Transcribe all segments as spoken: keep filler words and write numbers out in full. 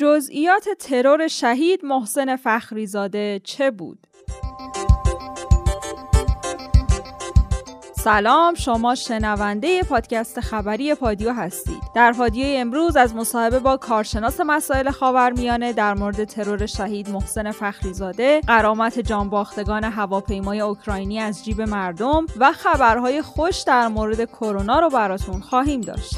جزئیات ترور شهید محسن فخریزاده چه بود؟ سلام، شما شنونده پادکست خبری پادیو هستید. در پادیو امروز از مصاحبه با کارشناس مسائل خاورمیانه در مورد ترور شهید محسن فخریزاده، غرامت جانباختگان هواپیمای اوکراینی از جیب مردم و خبرهای خوش در مورد کرونا رو براتون خواهیم داشت.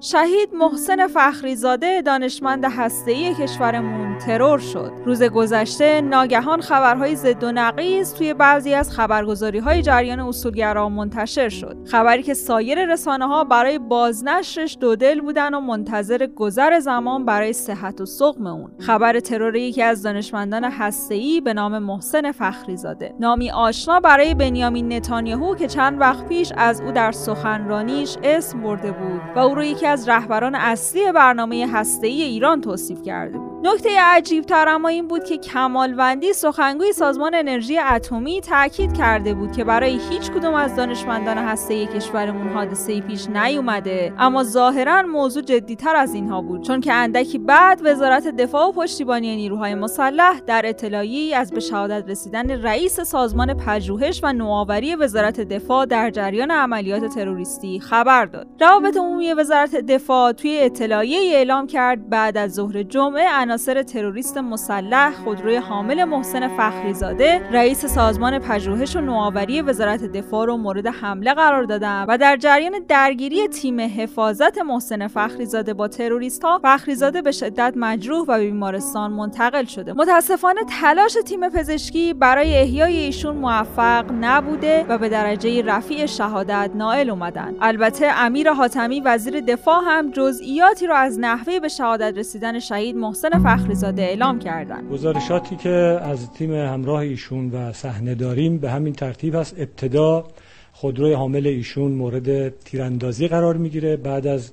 شهید محسن فخریزاده دانشمند هسته‌ای کشورمون ترور شد. روز گذشته ناگهان خبرهای ضد و نقیض توی بعضی از خبرگزاری‌های جریان اصولگرا منتشر شد. خبری که سایر رسانه‌ها برای بازنشرش دودل بودن و منتظر گذر زمان برای صحت و سقم اون. خبر ترور یکی از دانشمندان هسته‌ای به نام محسن فخریزاده. نامی آشنا برای بنیامین نتانیاهو که چند وقت پیش از او در سخنرانیش اسم برده بود و او رو یکی از رهبران اصلی برنامه هسته‌ای ایران توصیف کرده بود. نکته عجیب‌تر اما این بود که کمالوندی سخنگوی سازمان انرژی اتمی تاکید کرده بود که برای هیچ کدوم از دانشمندان هسته‌ای کشورمون حادثه‌ای پیش نیومده، اما ظاهراً موضوع جدی‌تر از اینها بود، چون که اندکی بعد وزارت دفاع و پشتیبانی نیروهای مسلح در اطلاعیه‌ای از به شهادت رسیدن رئیس سازمان پژوهش و نوآوری وزارت دفاع در جریان عملیات تروریستی خبر داد. روابط عمومی وزارت دفاع توی اطلاعیه‌ای اعلام کرد بعد از ظهر جمعه عناصر تروریست مسلح خودروی حامل محسن فخریزاده، رئیس سازمان پژوهش و نوآوری وزارت دفاع رو مورد حمله قرار دادن و در جریان درگیری تیم حفاظت محسن فخریزاده با تروریست‌ها، فخریزاده به شدت مجروح و به بیمارستان منتقل شده. متأسفانه تلاش تیم پزشکی برای احیای ایشون موفق نبوده و به درجه رفیع شهادت نائل اومدن. البته امیر حاتمی وزیر دفاع هم جزئیاتی را از نحوه به شهادت رسیدن شهید محسن فخریزاده اعلام کردند. گزارشاتی که از تیم همراه ایشون و صحنه داریم به همین ترتیب است. ابتدا خودروی حامل ایشون مورد تیراندازی قرار میگیره، بعد از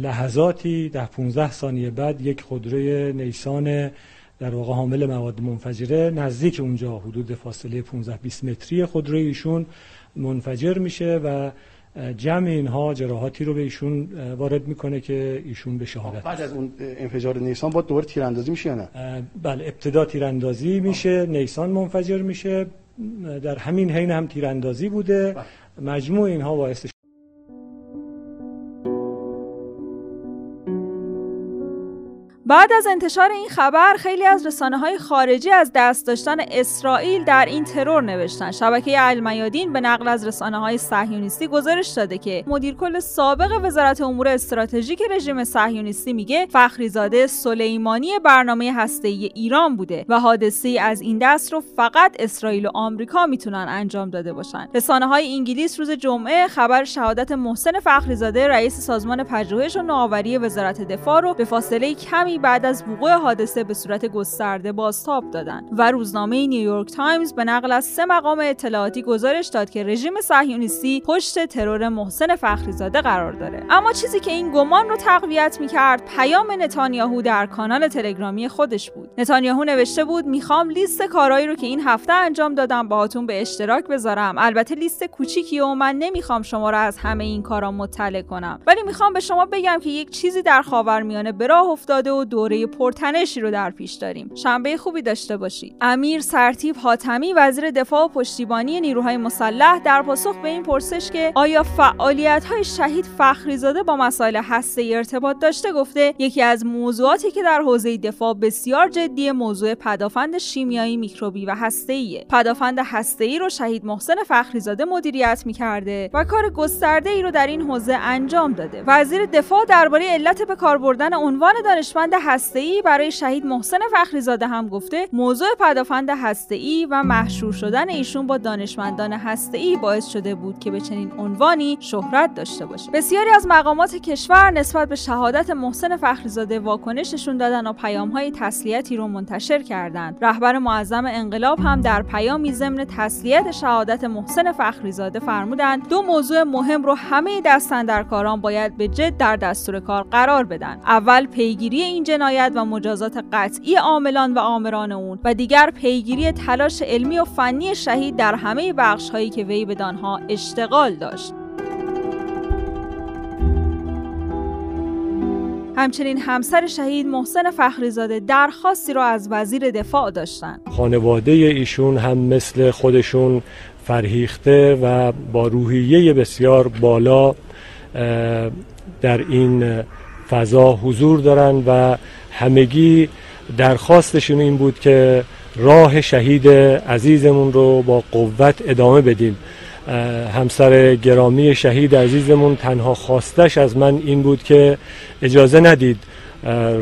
لحظاتی ده پانزده ثانیه بعد یک خودروی نیسان در واقع حامل مواد منفجره نزدیک اونجا حدود فاصله پانزده بیست متری خودروی ایشون منفجر میشه و جمع اینها جراحاتی رو به ایشون وارد میکنه که ایشون به شهادت. بعد از اون انفجار نیسان با دوباره تیراندازی میشه یا نه؟ بله، ابتدا تیراندازی میشه، نیسان منفجر میشه، در همین حین هم تیراندازی بوده. مجموع اینها باعث بعد از انتشار این خبر خیلی از رسانه‌های خارجی از دست داشتن اسرائیل در این ترور نوشتن. شبکه المیادین به نقل از رسانه‌های صهیونیستی گزارش داده که مدیرکل سابق وزارت امور استراتژیک رژیم صهیونیستی میگه فخریزاده سلیمانی برنامه هسته‌ای ایران بوده و حادثه‌ای از این دست رو فقط اسرائیل و آمریکا میتونن انجام داده باشن. رسانه‌های انگلیس روز جمعه خبر شهادت محسن فخریزاده رئیس سازمان پژوهش و نوآوری وزارت دفاع رو به فاصله کمی بعد از وقوع حادثه به صورت گسترده بازتاب دادند و روزنامه نیویورک تایمز به نقل از سه مقام اطلاعاتی گزارش داد که رژیم صهیونیستی پشت ترور محسن فخریزاده قرار داره. اما چیزی که این گمان رو تقویت می‌کرد پیام نتانیاهو در کانال تلگرامی خودش بود. نتانیاهو نوشته بود میخوام لیست کارهایی رو که این هفته انجام دادم باهاتون به اشتراک بذارم. البته لیست کوچیکی و من نمیخوام شما رو از همه این کارا مطلع کنم، ولی میخوام به شما بگم که یک چیزی در خاورمیانه به راه افتاده و دوره پرتنشی رو در پیش داریم. شنبه خوبی داشته باشید. امیر سرتیپ حاتمی وزیر دفاع و پشتیبانی نیروهای مسلح در پاسخ به این پرسش که آیا فعالیت‌های شهید فخریزاده با مسائل هسته‌ای ارتباط داشته گفته یکی از موضوعاتی که در حوزه دفاع بسیار جدیه موضوع پدافند شیمیایی، میکروبی و هسته‌ایه. پدافند هسته‌ای رو شهید محسن فخریزاده مدیریت می‌کرده و کار گسترده‌ای رو در این حوزه انجام داده. وزیر دفاع درباره علت به کار بردن عنوان دانشمند هسته‌ای برای شهید محسن فخریزاده هم گفته موضوع پدافند هسته‌ای و محشور شدن ایشون با دانشمندان هسته‌ای باعث شده بود که به چنین عنوانی شهرت داشته باشه. بسیاری از مقامات کشور نسبت به شهادت محسن فخریزاده واکنششون دادن و پیام‌های تسلیتی رو منتشر کردند. رهبر معظم انقلاب هم در پیامی ضمن تسلیت شهادت محسن فخریزاده فرمودند دو موضوع مهم رو همه دست‌اندرکاران باید به جد در دستور کار قرار بدن. اول پیگیری این جنایت و مجازات قطعی عاملان و آمران اون و دیگر پیگیری تلاش علمی و فنی شهید در همه بخش‌هایی که وی به دانها اشتغال داشت. همچنین همسر شهید محسن فخریزاده درخواستی را از وزیر دفاع داشتند. خانواده ایشون هم مثل خودشون فرهیخته و با روحیه بسیار بالا در این فضا حضور دارند و همگی درخواستشون این بود که راه شهید عزیزمون رو با قوت ادامه بدیم. همسر گرامی شهید عزیزمون تنها خواستش از من این بود که اجازه ندید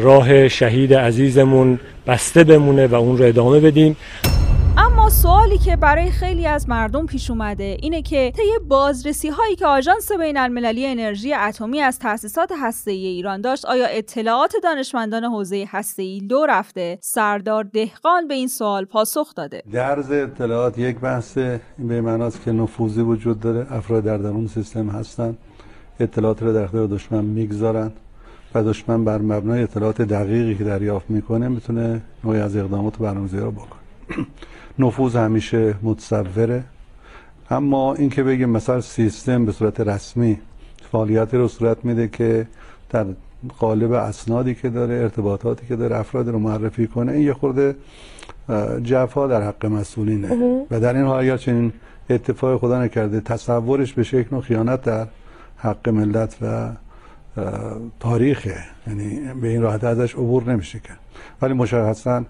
راه شهید عزیزمون بسته بمونه و اون رو ادامه بدیم. اما سوالی که برای خیلی از مردم پیش اومده اینه که طی بازرسی هایی که آژانس بین المللی انرژی اتمی از تأسیسات هسته‌ای ایران داشت، آیا اطلاعات دانشمندان حوزه هسته‌ای لو رفته؟ سردار دهقان به این سوال پاسخ داده. درز اطلاعات یک بحث به معناست که نفوذی وجود داره، افراد در درون سیستم هستند، اطلاعات رو در اختیار دشمن میگذارند و دشمن بر مبنای اطلاعات دقیقی که دریافت میکنه میتونه نوعی از اقدامات برنامه‌ریزی رو بکنه. نفوذ همیشه متصوره، اما این که بگیم مثلا سیستم به صورت رسمی فعالیتی رو صورت میده که در قالب اسنادی که داره، ارتباطاتی که داره، افراد رو معرفی کنه، این یه خورده جفا در حق مسئولینه و در این حال اگر چنین اتفاق خدا نکرده تصورش به شکل و خیانت در حق ملت و تاریخه، یعنی به این راحتی ازش عبور نمیشه کرد. ولی مشخصا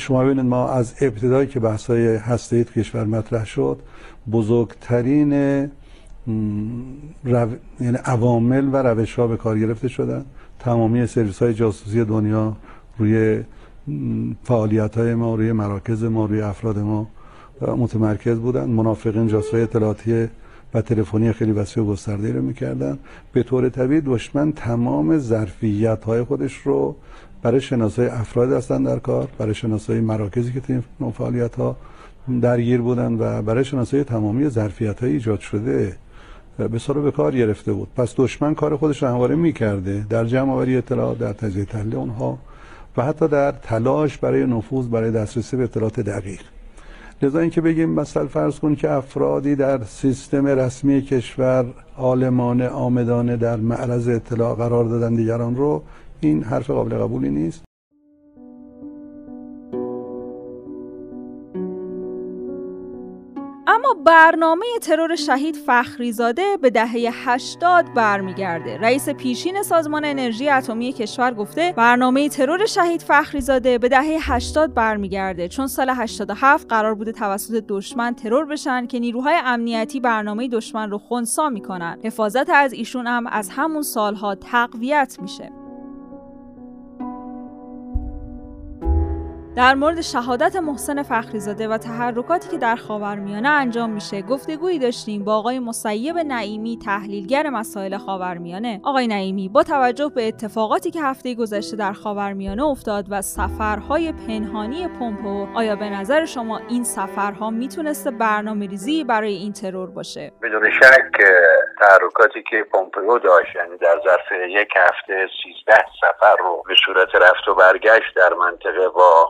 شما ببینید ما از ابتدایی که بحث‌های هسته‌ای تو کشور مطرح شد، بزرگترین رو... یعنی عوامل و روش‌ها به کار گرفته شدن. تمامی سرویس‌های جاسوسی دنیا روی فعالیت‌های ما، روی مراکز ما، روی افراد ما متمرکز بودن. منافقین جاسوسی اطلاعاتی و تلفنی خیلی وسیع و گسترده‌ای رو می‌کردن. به طور طبیعی دشمن تمام ظرفیت‌های خودش رو برای شناسایی افراد هستن در کار، برای شناسایی مراکزی که توی این فعالیت‌ها درگیر بودن و برای شناسایی تمامی ظرفیت‌های ایجاد شده به سر به کار گرفته بود. پس دشمن کار خودش رو همواره می‌کرده در جمع آوری اطلاعات، در تجزیه تحلیل اونها و حتی در تلاش برای نفوذ، برای دسترسی به اطلاعات دقیق. لذا اینکه بگیم مثلا فرض کن که افرادی در سیستم رسمی کشور عالمانه عامدانه در معرض اطلاع قرار دادن دیگران رو، این حرف قابل قبولی نیست. اما برنامه ترور شهید فخریزاده به دهه هشتاد برمیگرده. رئیس پیشین سازمان انرژی اتمی کشور گفته برنامه ترور شهید فخریزاده به دهه هشتاد برمیگرده، چون سال هشتاد و هفت قرار بوده توسط دشمن ترور بشن که نیروهای امنیتی برنامه دشمن رو خنثی میکنن. حفاظت از ایشون هم از همون سالها تقویت میشه. در مورد شهادت محسن فخریزاده و تحرکاتی که در خاورمیانه انجام میشه گفتگویی داشتیم با آقای مصیب نعیمی، تحلیلگر مسائل خاورمیانه. آقای نعیمی، با توجه به اتفاقاتی که هفته گذشته در خاورمیانه افتاد و سفرهای پنهانی پمپئو، آیا به نظر شما این سفرها میتونسته برنامه‌ریزی برای این ترور باشه؟ بدون شک تحرکاتی که پمپئو داشت، یعنی در ظرف یک هفته سیزده سفر رو به صورت رفت و برگشت در منطقه با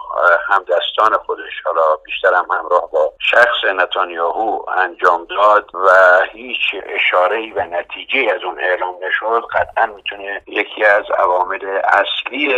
همدستان خودش، حالا بیشتر هم همراه با شخص نتانیاهو انجام داد و هیچ اشاره‌ای و نتیجه از اون اعلام نشد، قطعا میتونه یکی از عوامل اصلی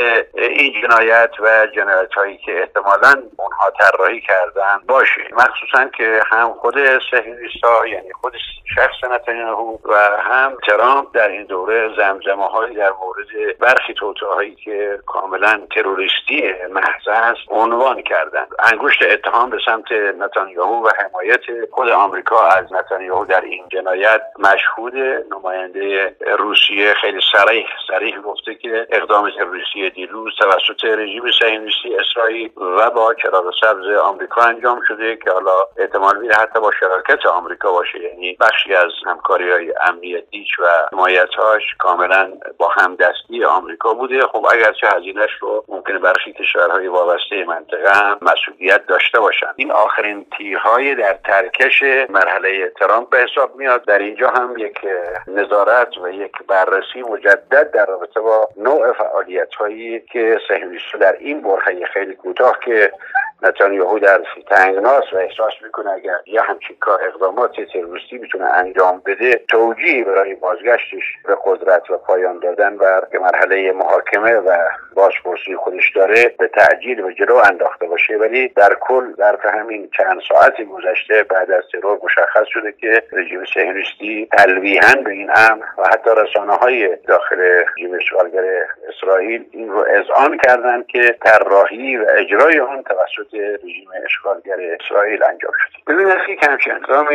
این جنایت و جنایت هایی که احتمالاً اونها طراحی کردن باشه، مخصوصا که هم خود صهیونیست‌ها، یعنی خود شخص نتانیاهو و هم ترامپ در این دوره زمزمه هایی در مورد برخی توطئه‌هایی که کاملا تروریستی محض است عنوان کردند. انگشت اتهام به سمت نتانیاهو و حمایت خود آمریکا از نتانیاهو در این جنایت مشهود. نماینده روسیه خیلی صریح صریح گفته که اقدام تروریستی دیروز توسط رژیم صهیونیستی اسرائیل و با چراغ سبز آمریکا انجام شده که حالا احتمال میره حتی با شراکت آمریکا باشه، یعنی بخشی از همکاری‌های امنیتیش و حمایت‌هاش کاملا با همدستی آمریکا بوده. خب اگرچه هزینه‌اش رو ممکنه برخی کشورهای وابسته منطقه هم مسئولیت داشته باشند. این آخرین تیرهای در ترکش مرحله ترامپ به حساب میاد. در اینجا هم یک نظارت و یک بررسی مجدد در رابطه با نوع فعالیت‌هایی که صهیونیست‌ها در این برهه خیلی کوتاه که نتانیاهو در تنگناست و احساس میکنه اگر یه همچین کار اقدامات تروریستی میتونه انجام بده، توجیهی برای بازگشتش به قدرت و پایان دادن بر مرحله محاکمه و بازپرسی خودش داره به تعجیل و جلو انداخته باشه. ولی در کل در همین چند ساعتی گذشته بعد از ترور مشخص شده که رژیم صهیونیستی تلویحاً به این امر و حتی رسانه‌های داخل رژیم اشغالگر اسرائیل این رو اذعان کردند که طراحی و اجرای آن توسط رژیم اشغالگر اسرائیل انجام شده. ببینید که همچین اقدام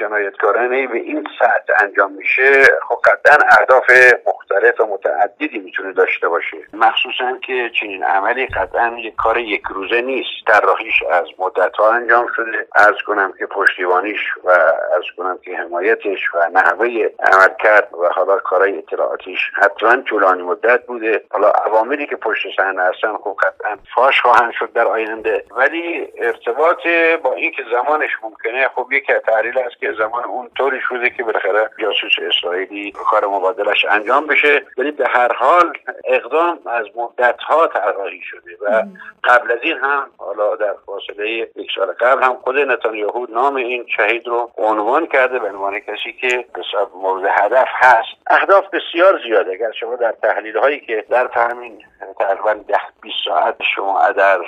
جنایتکارانه به این سطح انجام میشه، خب قطعاً اهداف مختلف و متعددی میتونه داشته باشه، مخصوصاً که چنین عملی قطعاً یک کار یک روزه نیست، طراحیش از مدت‌ها انجام شده. عرض کنم که پشتیبانیش و عرض کنم که حمایتش و نحوه عملکرد و حالا کارهای اطلاعاتیش حتما طولانی مدت بوده. حالا عواملی که پشت صحنه هستن خب قطعاً فاش خواهند شد در آینده، ولی ارتباط با این که زمانش ممکنه، خب یک تحلیل است که زمان اون طوری شده که بالاخره جاسوس اسرائیلی کار مبادلش انجام بشه، ولی به هر حال اقدام از مدت‌ها طراحی شده و قبل از این هم حالا در فاصله یک سال قبل هم خود نتانیاهو نام این شهید رو عنوان کرده به عنوان کسی که مورد هدف هست. اهداف بسیار زیاده. اگر شما در تحلیل هایی که در همین تقریباً ده بیست ساعت شما در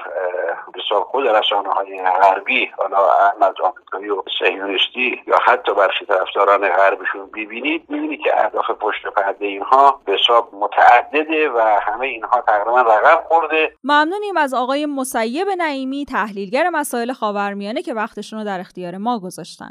بسیار خود رسانه های غربی، حالا احمد آمریکایی و صهیونیستی یا حتی برخی طرفداران غربشون ببینید، می‌بینید که اهداف پشت پرده اینها بسیار متعدده و همه اینها تقریباً رقم خورده. ممنونیم از آقای مصیب نعیمی، تحلیلگر مسائل خاورمیانه که وقتشون رو در اختیار ما گذاشتن.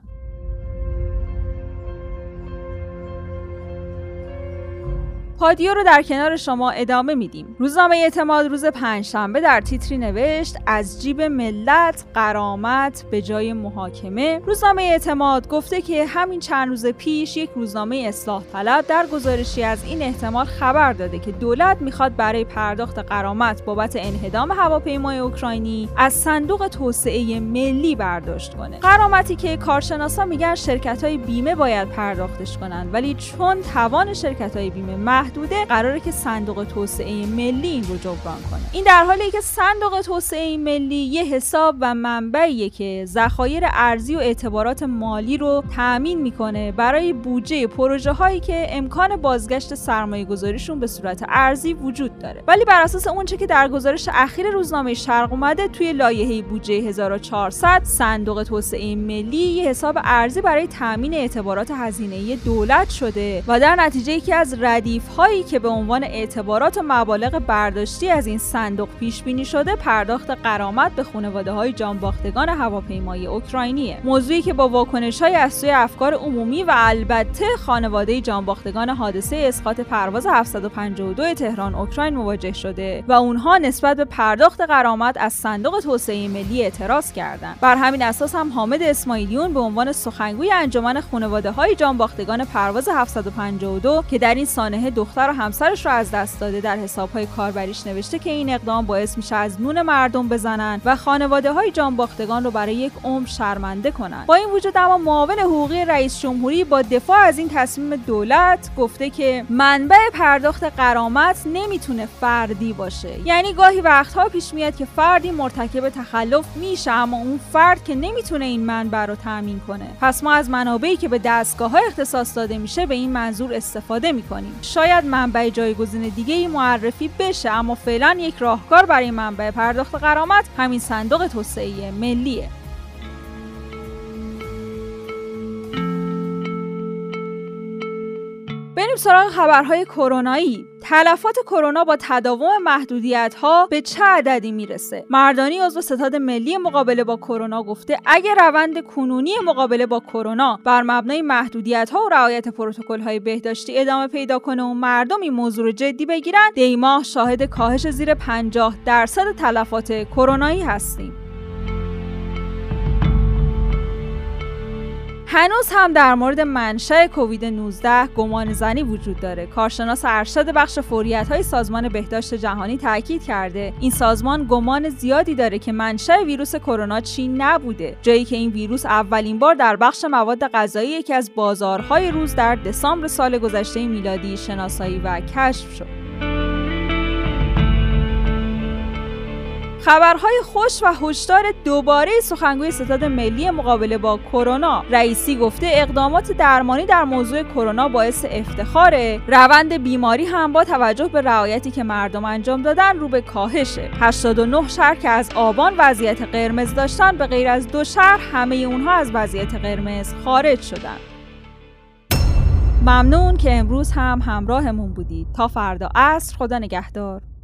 پادیو رو در کنار شما ادامه میدیم. روزنامه اعتماد روز پنجشنبه در تیتری نوشت از جیب ملت غرامت به جای محاکمه. روزنامه اعتماد گفته که همین چند روز پیش یک روزنامه اصلاح طلب در گزارشی از این احتمال خبر داده که دولت میخواد برای پرداخت غرامت بابت انهدام هواپیمای اوکراینی از صندوق توسعه ملی برداشت کنه. غرامتی که کارشناسا میگن شرکت‌های بیمه باید پرداختش کنن، ولی چون توان شرکت‌های بیمه محدوده قراره که صندوق توسعه ملی این رو جبران کنه. این در حالیه که صندوق توسعه ملی یه حساب و منبعیه که ذخایر ارزی و اعتبارات مالی رو تأمین میکنه برای بودجه پروژه‌هایی که امکان بازگشت سرمایه‌گذاریشون به صورت ارزی وجود داره. ولی بر اساس اونچه که در گزارش اخیر روزنامه شرق اومده، توی لایحه بودجه هزار و چهارصد صندوق توسعه ملی یه حساب ارزی برای تأمین اعتبارات هزینه‌ای دولت شده و در نتیجه یکی از ردیف هایی که به عنوان اعتبارات و مبالغ برداشتی از این صندوق پیش بینی شده پرداخت غرامت به خانواده‌های جانباختگان هواپیمای اوکراینیه. موضوعی که با واکنش‌های از سوی افکار عمومی و البته خانواده جانباختگان حادثه اسقاط پرواز هفتصد و پنجاه و دو تهران اوکراین مواجه شده و اونها نسبت به پرداخت غرامت از صندوق توسعه ملی اعتراض کردند. بر همین اساس هم حامد اسماعیلیون به عنوان سخنگوی انجمن خانواده‌های جانباختگان پرواز هفتصد و پنجاه و دو که در این سانحه دختر و همسرش رو از دست داده در حساب‌های کاربریش نوشته که این اقدام باعث میشه از نون مردم بزنن و خانواده‌های جانباختگان رو برای یک عمر شرمنده کنن. با این وجود اما معاون حقوقی رئیس جمهوری با دفاع از این تصمیم دولت گفته که منبع پرداخت غرامت نمیتونه فردی باشه. یعنی گاهی وقتها پیش میاد که فردی مرتکب تخلف میشه، اما اون فرد که نمیتونه این منبع رو تامین کنه. پس ما از منابعی که به دستگاه‌ها اختصاص داده میشه به این منظور استفاده می‌کنیم. شاید منبع جایگزین دیگه‌ای معرفی بشه، اما فعلا یک راهکار برای منبع پرداخت غرامت همین صندوق توسعه ملیه. بریم سراغ خبرهای کرونایی. تلفات کرونا با تداوم محدودیت‌ها به چه عددی میرسه؟ مردانی عضو ستاد ملی مقابله با کرونا گفته اگر روند کنونی مقابله با کرونا بر مبنای محدودیت‌ها و رعایت پروتکل‌های بهداشتی ادامه پیدا کنه و مردم این موضوع رو جدی بگیرن، دی ماه شاهد کاهش زیر پنجاه درصد تلفات کرونایی هستیم. هنوز هم در مورد منشأ کووید نوزده گمان زنی وجود داره. کارشناس ارشد بخش فوریت‌های سازمان بهداشت جهانی تاکید کرده این سازمان گمان زیادی داره که منشأ ویروس کرونا چین نبوده، جایی که این ویروس اولین بار در بخش مواد غذایی یکی از بازارهای روز در دسامبر سال گذشته میلادی شناسایی و کشف شد. خبرهای خوش و هشدار دوباره سخنگوی ستاد ملی مقابله با کرونا. رئیسی گفته اقدامات درمانی در موضوع کرونا باعث افتخاره. روند بیماری هم با توجه به رعایتی که مردم انجام دادن رو به کاهشه. هشتاد و نه شهر که از آبان وضعیت قرمز داشتن به غیر از دو شهر همه اونها از وضعیت قرمز خارج شدن. ممنون که امروز هم همراهمون بودید. تا فردا عصر خدا نگهدار.